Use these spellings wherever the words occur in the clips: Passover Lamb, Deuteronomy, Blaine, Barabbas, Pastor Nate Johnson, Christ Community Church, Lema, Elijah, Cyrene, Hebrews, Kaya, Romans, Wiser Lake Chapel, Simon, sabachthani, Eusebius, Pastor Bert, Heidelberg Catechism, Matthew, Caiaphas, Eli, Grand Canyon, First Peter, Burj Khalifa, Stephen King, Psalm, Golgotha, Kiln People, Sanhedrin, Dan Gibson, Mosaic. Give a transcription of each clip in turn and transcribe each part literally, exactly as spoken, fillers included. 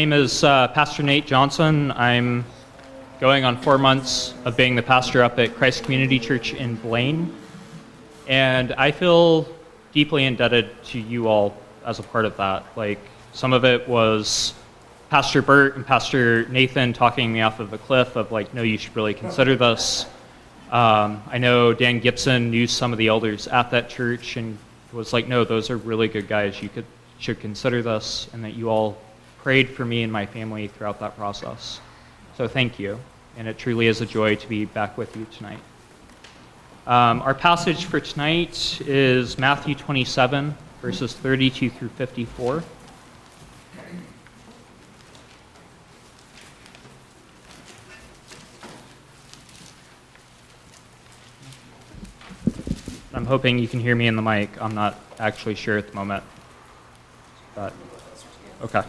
My name is uh, Pastor Nate Johnson. I'm going on four months of being the pastor up at Christ Community Church in Blaine, and I feel deeply indebted to you all as a part of that. Like, some of it was Pastor Bert and Pastor Nathan talking me off of the cliff of like, no, you should really consider this. Um, I know Dan Gibson knew some of the elders at that church and was like, no, those are really good guys. You could should consider this, and that you all prayed for me and my family throughout that process. So thank you, and it truly is a joy to be back with you tonight. Um, our passage for tonight is Matthew twenty-seven, verses thirty-two through fifty-four. I'm hoping you can hear me in the mic. I'm not actually sure at the moment, but okay.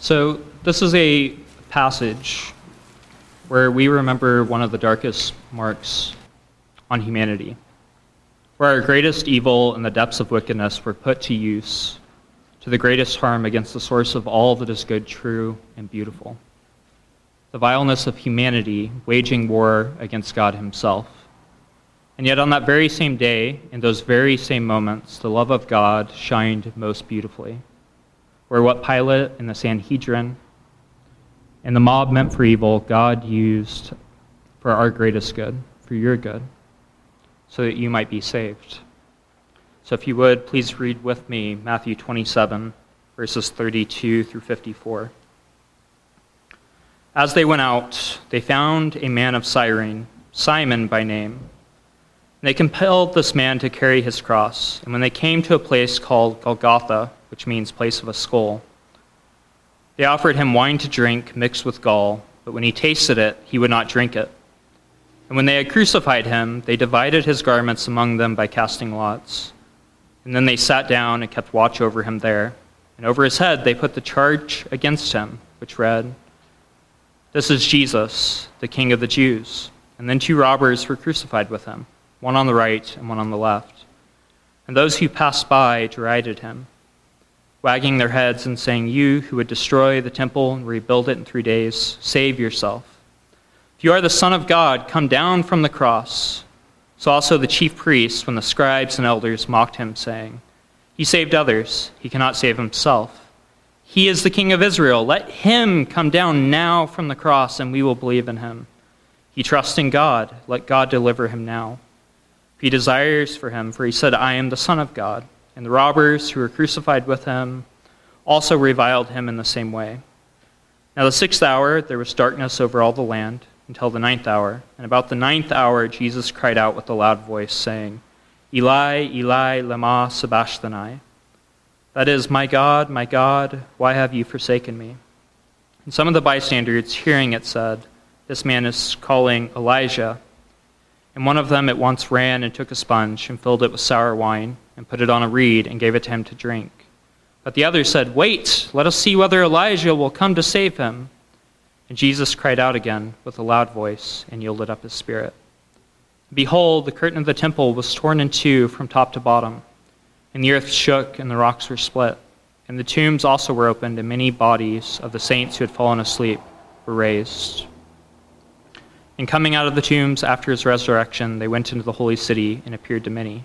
So this is a passage where we remember one of the darkest marks on humanity, where our greatest evil and the depths of wickedness were put to use to the greatest harm against the source of all that is good, true, and beautiful. The vileness of humanity waging war against God himself. And yet on that very same day, in those very same moments, the love of God shined most beautifully, where what Pilate and the Sanhedrin and the mob meant for evil, God used for our greatest good, for your good, so that you might be saved. So if you would, please read with me Matthew twenty-seven, verses thirty-two through fifty-four. As they went out, they found a man of Cyrene, Simon by name. And they compelled this man to carry his cross. And when they came to a place called Golgotha, which means place of a skull, they offered him wine to drink mixed with gall, but when he tasted it, he would not drink it. And when they had crucified him, they divided his garments among them by casting lots. And then they sat down and kept watch over him there. And over his head they put the charge against him, which read, "This is Jesus, the King of the Jews." And then two robbers were crucified with him, one on the right and one on the left. And those who passed by derided him, wagging their heads and saying, "You who would destroy the temple and rebuild it in three days, save yourself. If you are the Son of God, come down from the cross." So also the chief priests, when the scribes and elders mocked him, saying, "He saved others, he cannot save himself. He is the King of Israel. Let him come down now from the cross, and we will believe in him. He trusts in God. Let God deliver him now, if he desires for him, for he said, 'I am the Son of God.'" And the robbers who were crucified with him also reviled him in the same way. Now the sixth hour, there was darkness over all the land until the ninth hour. And about the ninth hour, Jesus cried out with a loud voice, saying, "Eli, Eli, Lema sabachthani," that is, "My God, my God, why have you forsaken me?" And some of the bystanders, hearing it, said, "This man is calling Elijah." And one of them at once ran and took a sponge and filled it with sour wine and put it on a reed and gave it to him to drink. But the other said, "Wait, let us see whether Elijah will come to save him." And Jesus cried out again with a loud voice and yielded up his spirit. Behold, the curtain of the temple was torn in two from top to bottom. And the earth shook, and the rocks were split. And the tombs also were opened, and many bodies of the saints who had fallen asleep were raised. And coming out of the tombs after his resurrection, they went into the holy city and appeared to many. And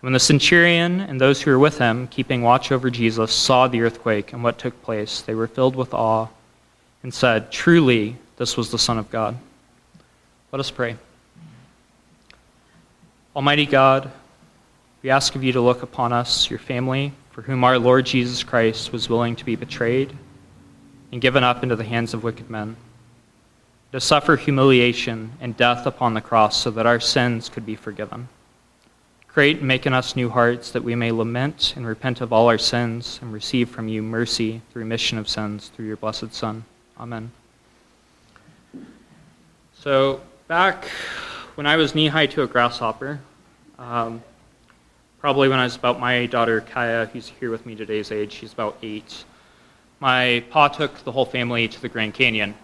when the centurion and those who were with him, keeping watch over Jesus, saw the earthquake and what took place, they were filled with awe and said, "Truly, this was the Son of God." Let us pray. Almighty God, we ask of you to look upon us, your family, for whom our Lord Jesus Christ was willing to be betrayed and given up into the hands of wicked men, to suffer humiliation and death upon the cross so that our sins could be forgiven. Create and make in us new hearts that we may lament and repent of all our sins and receive from you mercy, the remission of sins, through your blessed Son. Amen. So back when I was knee-high to a grasshopper, um, probably when I was about my daughter, Kaya, who's here with me today's age, she's about eight, my pa took the whole family to the Grand Canyon.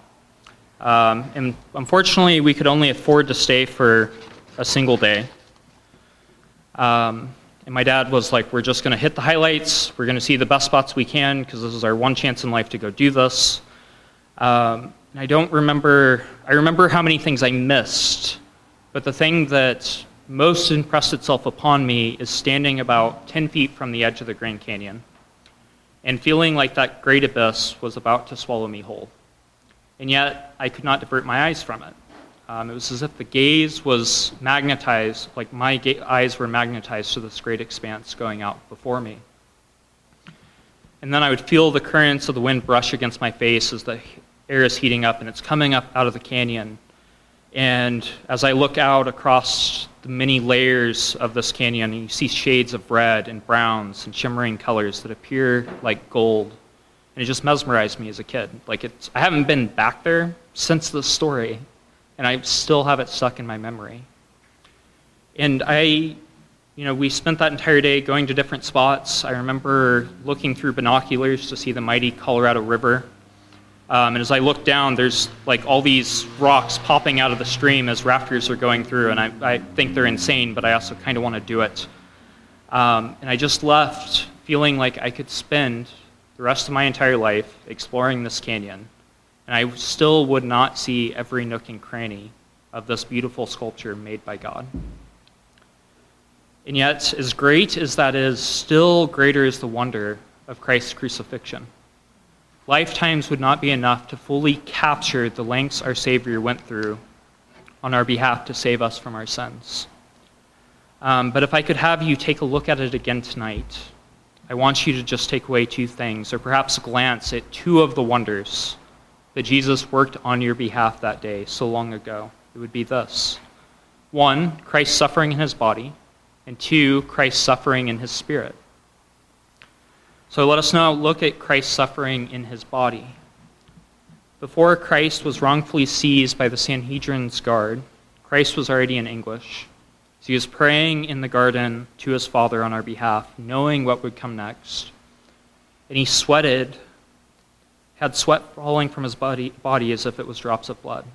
Um, and unfortunately, we could only afford to stay for a single day. Um, and my dad was like, we're just going to hit the highlights. We're going to see the best spots we can because this is our one chance in life to go do this. Um, and I don't remember, I remember how many things I missed, but the thing that most impressed itself upon me is standing about ten feet from the edge of the Grand Canyon and feeling like that great abyss was about to swallow me whole. And yet, I could not divert my eyes from it. Um, it was as if the gaze was magnetized, like my ga- eyes were magnetized to this great expanse going out before me. And then I would feel the currents of the wind brush against my face as the air is heating up, and it's coming up out of the canyon. And as I look out across the many layers of this canyon, you see shades of red and browns and shimmering colors that appear like gold. And it just mesmerized me as a kid. Like it's, I haven't been back there since this story, and I still have it stuck in my memory. And I, you know, we spent that entire day going to different spots. I remember looking through binoculars to see the mighty Colorado River. Um, and as I looked down, there's like all these rocks popping out of the stream as rafters are going through, and I, I think they're insane, but I also kind of want to do it. Um, and I just left feeling like I could spend the rest of my entire life exploring this canyon, and I still would not see every nook and cranny of this beautiful sculpture made by God. And yet, as great as that is, still greater is the wonder of Christ's crucifixion. Lifetimes would not be enough to fully capture the lengths our Savior went through on our behalf to save us from our sins. Um, but if I could have you take a look at it again tonight, I want you to just take away two things, or perhaps glance at two of the wonders that Jesus worked on your behalf that day so long ago. It would be this. One, Christ's suffering in his body, and two, Christ's suffering in his spirit. So let us now look at Christ's suffering in his body. Before Christ was wrongfully seized by the Sanhedrin's guard, Christ was already in anguish. So he was praying in the garden to his Father on our behalf, knowing what would come next. And he sweated, had sweat falling from his body, body as if it was drops of blood.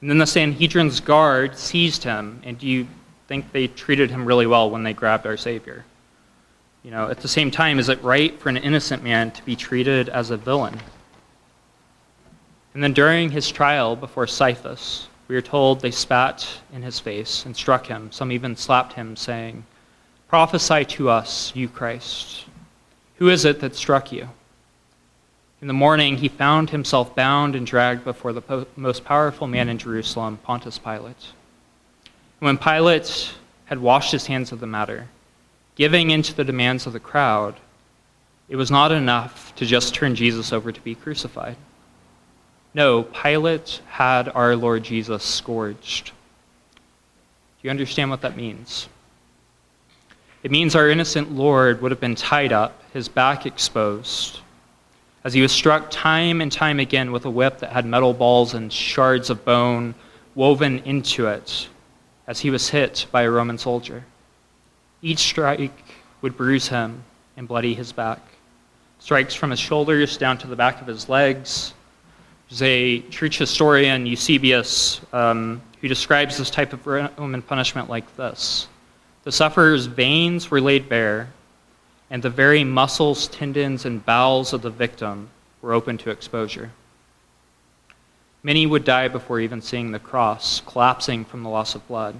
And then the Sanhedrin's guard seized him, and do you think they treated him really well when they grabbed our Savior? You know, at the same time, is it right for an innocent man to be treated as a villain? And then during his trial before Caiaphas, we are told they spat in his face and struck him. Some even slapped him, saying, "Prophesy to us, you Christ. Who is it that struck you?" In the morning, he found himself bound and dragged before the po- most powerful man in Jerusalem, Pontius Pilate. And when Pilate had washed his hands of the matter, giving in to the demands of the crowd, it was not enough to just turn Jesus over to be crucified. No, Pilate had our Lord Jesus scourged. Do you understand what that means? It means our innocent Lord would have been tied up, his back exposed, as he was struck time and time again with a whip that had metal balls and shards of bone woven into it as he was hit by a Roman soldier. Each strike would bruise him and bloody his back. Strikes from his shoulders down to the back of his legs. There's a church historian, Eusebius, um, who describes this type of Roman punishment like this. The sufferer's veins were laid bare, and the very muscles, tendons, and bowels of the victim were open to exposure. Many would die before even seeing the cross, collapsing from the loss of blood.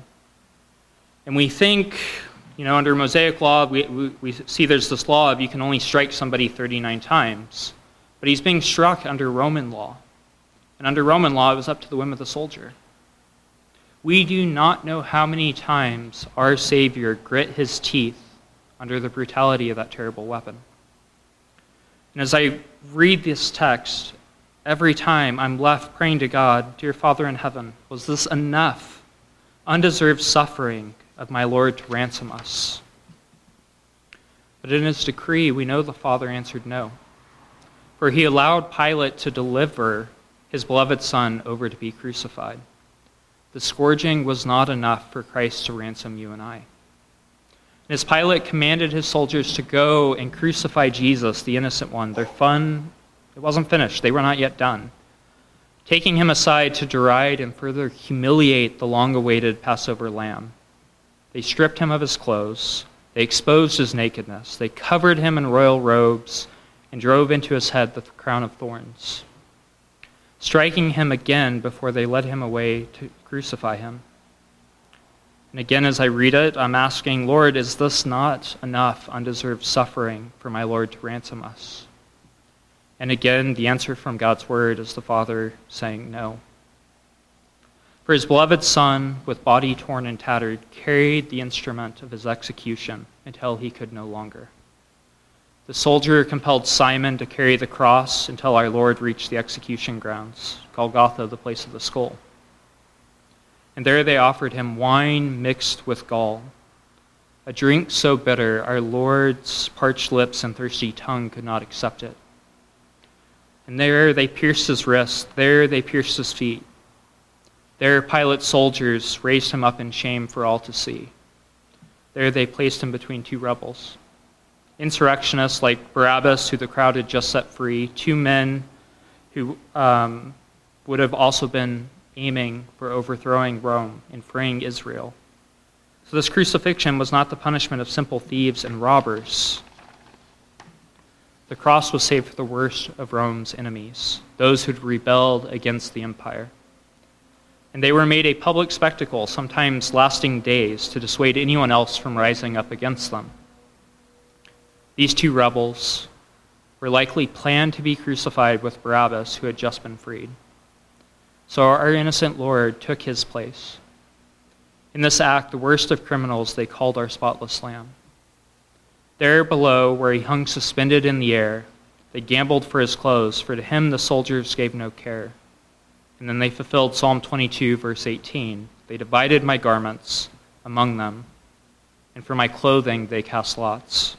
And we think, you know, under Mosaic law, we, we, we see there's this law of you can only strike somebody thirty-nine times. But he's being struck under Roman law. And under Roman law, it was up to the whim of the soldier. We do not know how many times our Savior grit his teeth under the brutality of that terrible weapon. And as I read this text, every time I'm left praying to God, "Dear Father in heaven, was this enough undeserved suffering of my Lord to ransom us?" But in his decree, we know the Father answered no, for he allowed Pilate to deliver his beloved Son over to be crucified. The scourging was not enough for Christ to ransom you and I. And as Pilate commanded his soldiers to go and crucify Jesus, the innocent one, their fun, it wasn't finished. They were not yet done. taking him aside to deride and further humiliate the long-awaited Passover lamb. They stripped him of his clothes. They exposed his nakedness. They covered him in royal robes and drove into his head the crown of thorns, striking him again before they led him away to crucify him. And again, as I read it, I'm asking, Lord, is this not enough undeserved suffering for my Lord to ransom us? And again, the answer from God's word is the Father saying no. For his beloved Son, with body torn and tattered, carried the instrument of his execution until he could no longer. The soldier compelled Simon to carry the cross until our Lord reached the execution grounds, Golgotha, the place of the skull. And there they offered him wine mixed with gall, a drink so bitter our Lord's parched lips and thirsty tongue could not accept it. And there they pierced his wrists, there they pierced his feet. There Pilate's soldiers raised him up in shame for all to see. There they placed him between two rebels, insurrectionists like Barabbas, who the crowd had just set free, two men who um, would have also been aiming for overthrowing Rome and freeing Israel. So this crucifixion was not the punishment of simple thieves and robbers. The cross was saved for the worst of Rome's enemies, those who'd rebelled against the empire. And they were made a public spectacle, sometimes lasting days, to dissuade anyone else from rising up against them. These two rebels were likely planned to be crucified with Barabbas, who had just been freed. So our innocent Lord took his place. In this act, the worst of criminals, they called our spotless lamb. There below, where he hung suspended in the air, they gambled for his clothes, for to him the soldiers gave no care. And then they fulfilled Psalm twenty-two, verse eighteen. They divided my garments among them, and for my clothing they cast lots.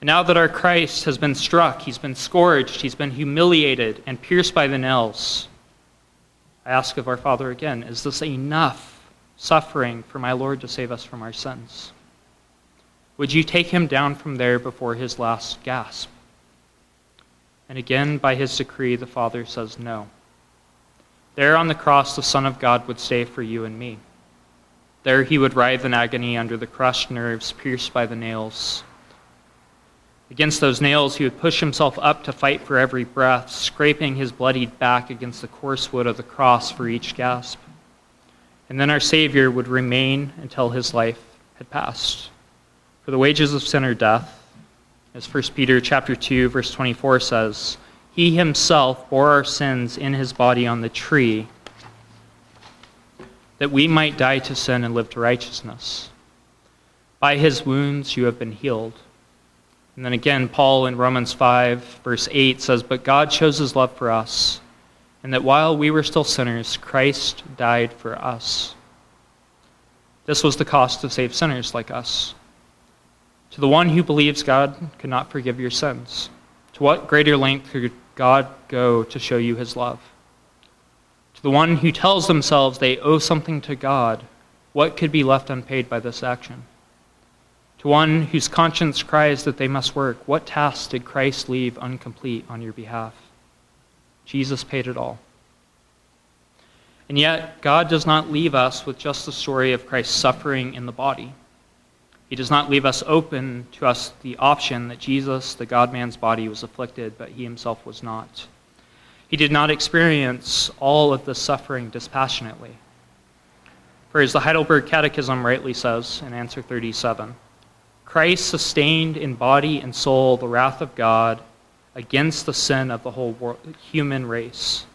And now that our Christ has been struck, he's been scourged, he's been humiliated and pierced by the nails, I ask of our Father again, is this enough suffering for my Lord to save us from our sins? Would you take him down from there before his last gasp? And again, by his decree, the Father says no. There on the cross, the Son of God would stay for you and me. There he would writhe in agony under the crushed nerves pierced by the nails. Against those nails, he would push himself up to fight for every breath, scraping his bloodied back against the coarse wood of the cross for each gasp. And then our Savior would remain until his life had passed. For the wages of sin are death, as First Peter chapter two, verse twenty-four says, he himself bore our sins in his body on the tree, that we might die to sin and live to righteousness. By his wounds you have been healed. And then again, Paul in Romans five, verse eight says, but God shows his love for us, and that while we were still sinners, Christ died for us. This was the cost to save sinners like us. To the one who believes God could not forgive your sins, to what greater length could God go to show you his love? To the one who tells themselves they owe something to God, what could be left unpaid by this action? To one whose conscience cries that they must work, what task did Christ leave incomplete on your behalf? Jesus paid it all. And yet, God does not leave us with just the story of Christ's suffering in the body. He does not leave us open to us the option that Jesus, the God-man's body, was afflicted, but he himself was not. He did not experience all of the suffering dispassionately. For as the Heidelberg Catechism rightly says in answer thirty-seven, Christ sustained in body and soul the wrath of God against the sin of the whole world, human race.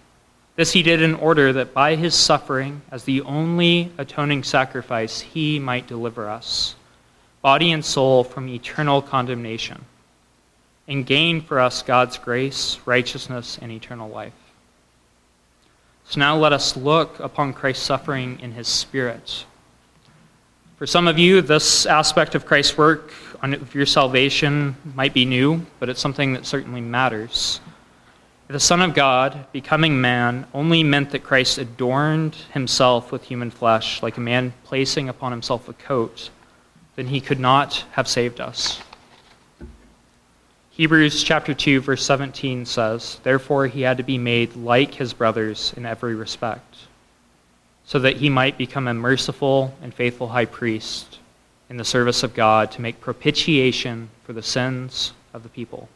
This he did in order that by his suffering, as the only atoning sacrifice, he might deliver us, body and soul, from eternal condemnation, and gain for us God's grace, righteousness, and eternal life. So now let us look upon Christ's suffering in his Spirit. For some of you, this aspect of Christ's work of your salvation might be new, but it's something that certainly matters. The Son of God, becoming man, only meant that Christ adorned himself with human flesh, like a man placing upon himself a coat, then he could not have saved us. Hebrews chapter two, verse seventeen says, "Therefore he had to be made like his brothers in every respect, so that he might become a merciful and faithful high priest in the service of God to make propitiation for the sins of the people."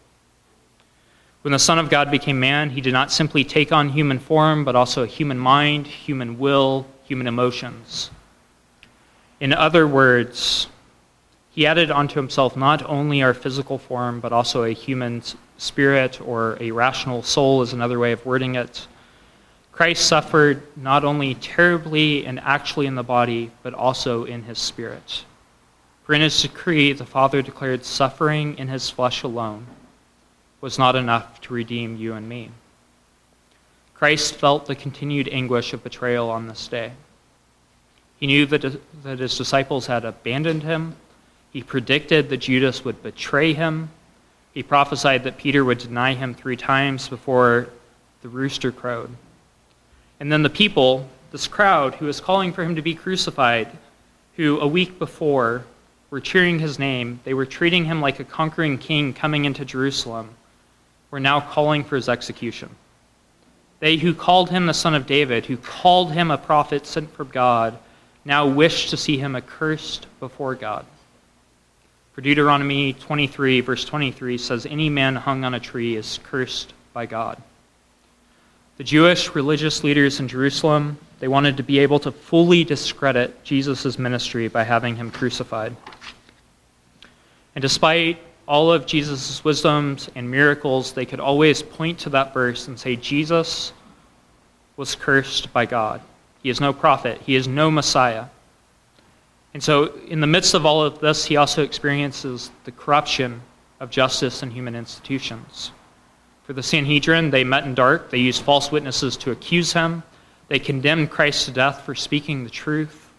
When the Son of God became man, he did not simply take on human form, but also a human mind, human will, human emotions. In other words, he added onto himself not only our physical form, but also a human spirit, or a rational soul is another way of wording it. Christ suffered not only terribly and actually in the body, but also in his spirit. For in his decree, the Father declared suffering in his flesh alone was not enough to redeem you and me. Christ felt the continued anguish of betrayal on this day. He knew that, that his disciples had abandoned him. He predicted that Judas would betray him. He prophesied that Peter would deny him three times before the rooster crowed. And then the people, this crowd who was calling for him to be crucified, who a week before were cheering his name, they were treating him like a conquering king coming into Jerusalem, were now calling for his execution. They who called him the Son of David, who called him a prophet sent from God, now wished to see him accursed before God. For Deuteronomy twenty-three, verse twenty-three says, "Any man hung on a tree is cursed by God." The Jewish religious leaders in Jerusalem, they wanted to be able to fully discredit Jesus' ministry by having him crucified. And despite all of Jesus' wisdoms and miracles, they could always point to that verse and say, Jesus was cursed by God. He is no prophet. He is no Messiah. And so in the midst of all of this, he also experiences the corruption of justice and human institutions. For the Sanhedrin, they met in dark. They used false witnesses to accuse him. They condemned Christ to death for speaking the truth.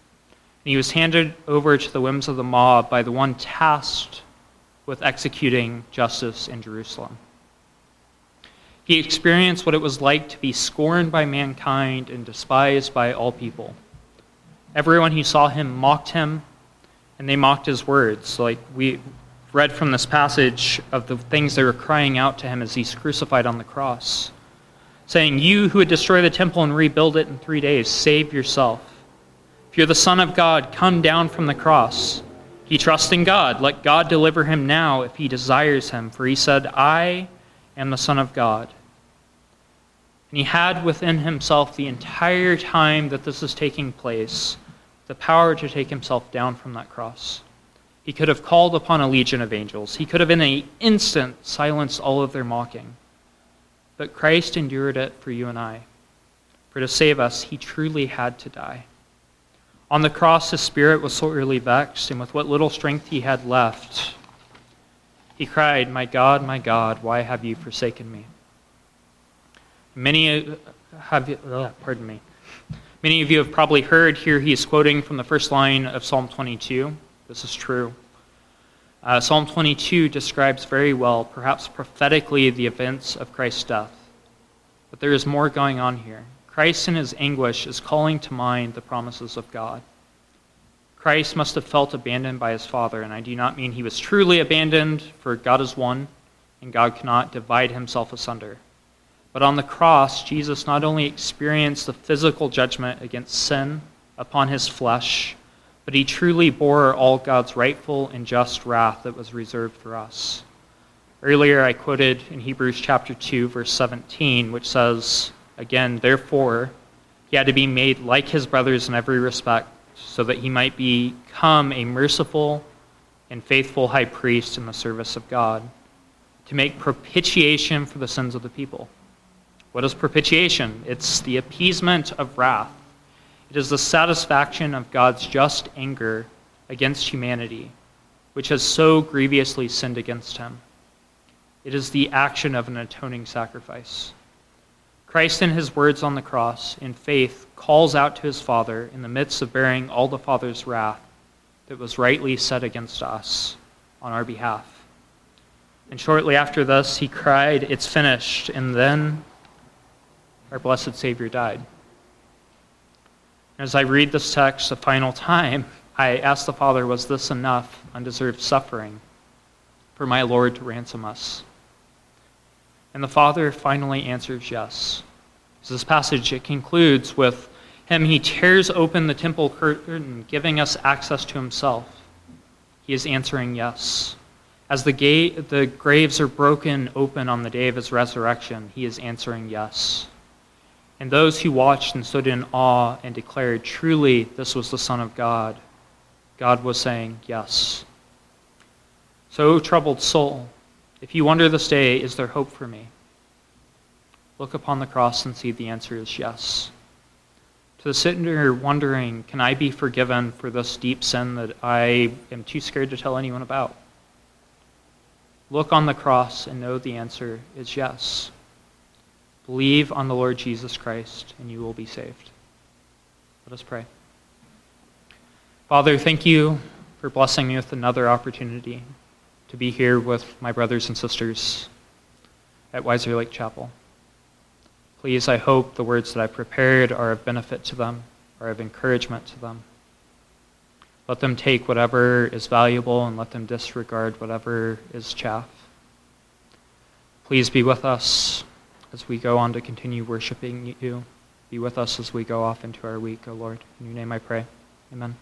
And he was handed over to the whims of the mob by the one tasked with executing justice in Jerusalem. He experienced what it was like to be scorned by mankind and despised by all people. Everyone who saw him mocked him, and they mocked his words. Like we read from this passage of the things they were crying out to him as he's crucified on the cross, saying, "You who would destroy the temple and rebuild it in three days, save yourself. If you're the Son of God, come down from the cross." He trusts in God. Let God deliver him now if he desires him, for he said, "I am the Son of God." And he had within himself the entire time that this is taking place the power to take himself down from that cross. He could have called upon a legion of angels. He could have in an instant silenced all of their mocking. But Christ endured it for you and I. For to save us, he truly had to die. On the cross, his spirit was sorely vexed, and with what little strength he had left, he cried, "My God, my God, why have you forsaken me?" Many have, ugh, pardon me. Many of you have probably heard here he is quoting from the first line of Psalm twenty-two. This is true. Uh, Psalm twenty-two describes very well, perhaps prophetically, the events of Christ's death. But there is more going on here. Christ in his anguish is calling to mind the promises of God. Christ must have felt abandoned by his Father, and I do not mean he was truly abandoned, for God is one, and God cannot divide himself asunder. But on the cross, Jesus not only experienced the physical judgment against sin upon his flesh, but he truly bore all God's rightful and just wrath that was reserved for us. Earlier I quoted in Hebrews chapter two, verse seventeen, which says, again, "Therefore he had to be made like his brothers in every respect, so that he might become a merciful and faithful high priest in the service of God, to make propitiation for the sins of the people." What is propitiation? It's the appeasement of wrath. It is the satisfaction of God's just anger against humanity, which has so grievously sinned against him. It is the action of an atoning sacrifice. Christ, in his words on the cross, in faith, calls out to his Father in the midst of bearing all the Father's wrath that was rightly set against us on our behalf. And shortly after this, he cried, "It's finished," and then our blessed Savior died. As I read this text a final time, I ask the Father, was this enough undeserved suffering for my Lord to ransom us? And the Father finally answers yes. So this passage, it concludes with him. He tears open the temple curtain, giving us access to himself. He is answering yes. As the, gate, the graves are broken open on the day of his resurrection, he is answering yes. And those who watched and stood in awe and declared, truly, this was the Son of God. God was saying yes. So, troubled soul, if you wonder this day, is there hope for me? Look upon the cross and see the answer is yes. To the sinner wondering, can I be forgiven for this deep sin that I am too scared to tell anyone about? Look on the cross and know the answer is yes. Believe on the Lord Jesus Christ and you will be saved. Let us pray. Father, thank you for blessing me with another opportunity to be here with my brothers and sisters at Wiser Lake Chapel. Please, I hope the words that I prepared are of benefit to them, are of encouragement to them. Let them take whatever is valuable and let them disregard whatever is chaff. Please be with us as we go on to continue worshiping you. Be with us as we go off into our week, O Lord. In your name I pray. Amen.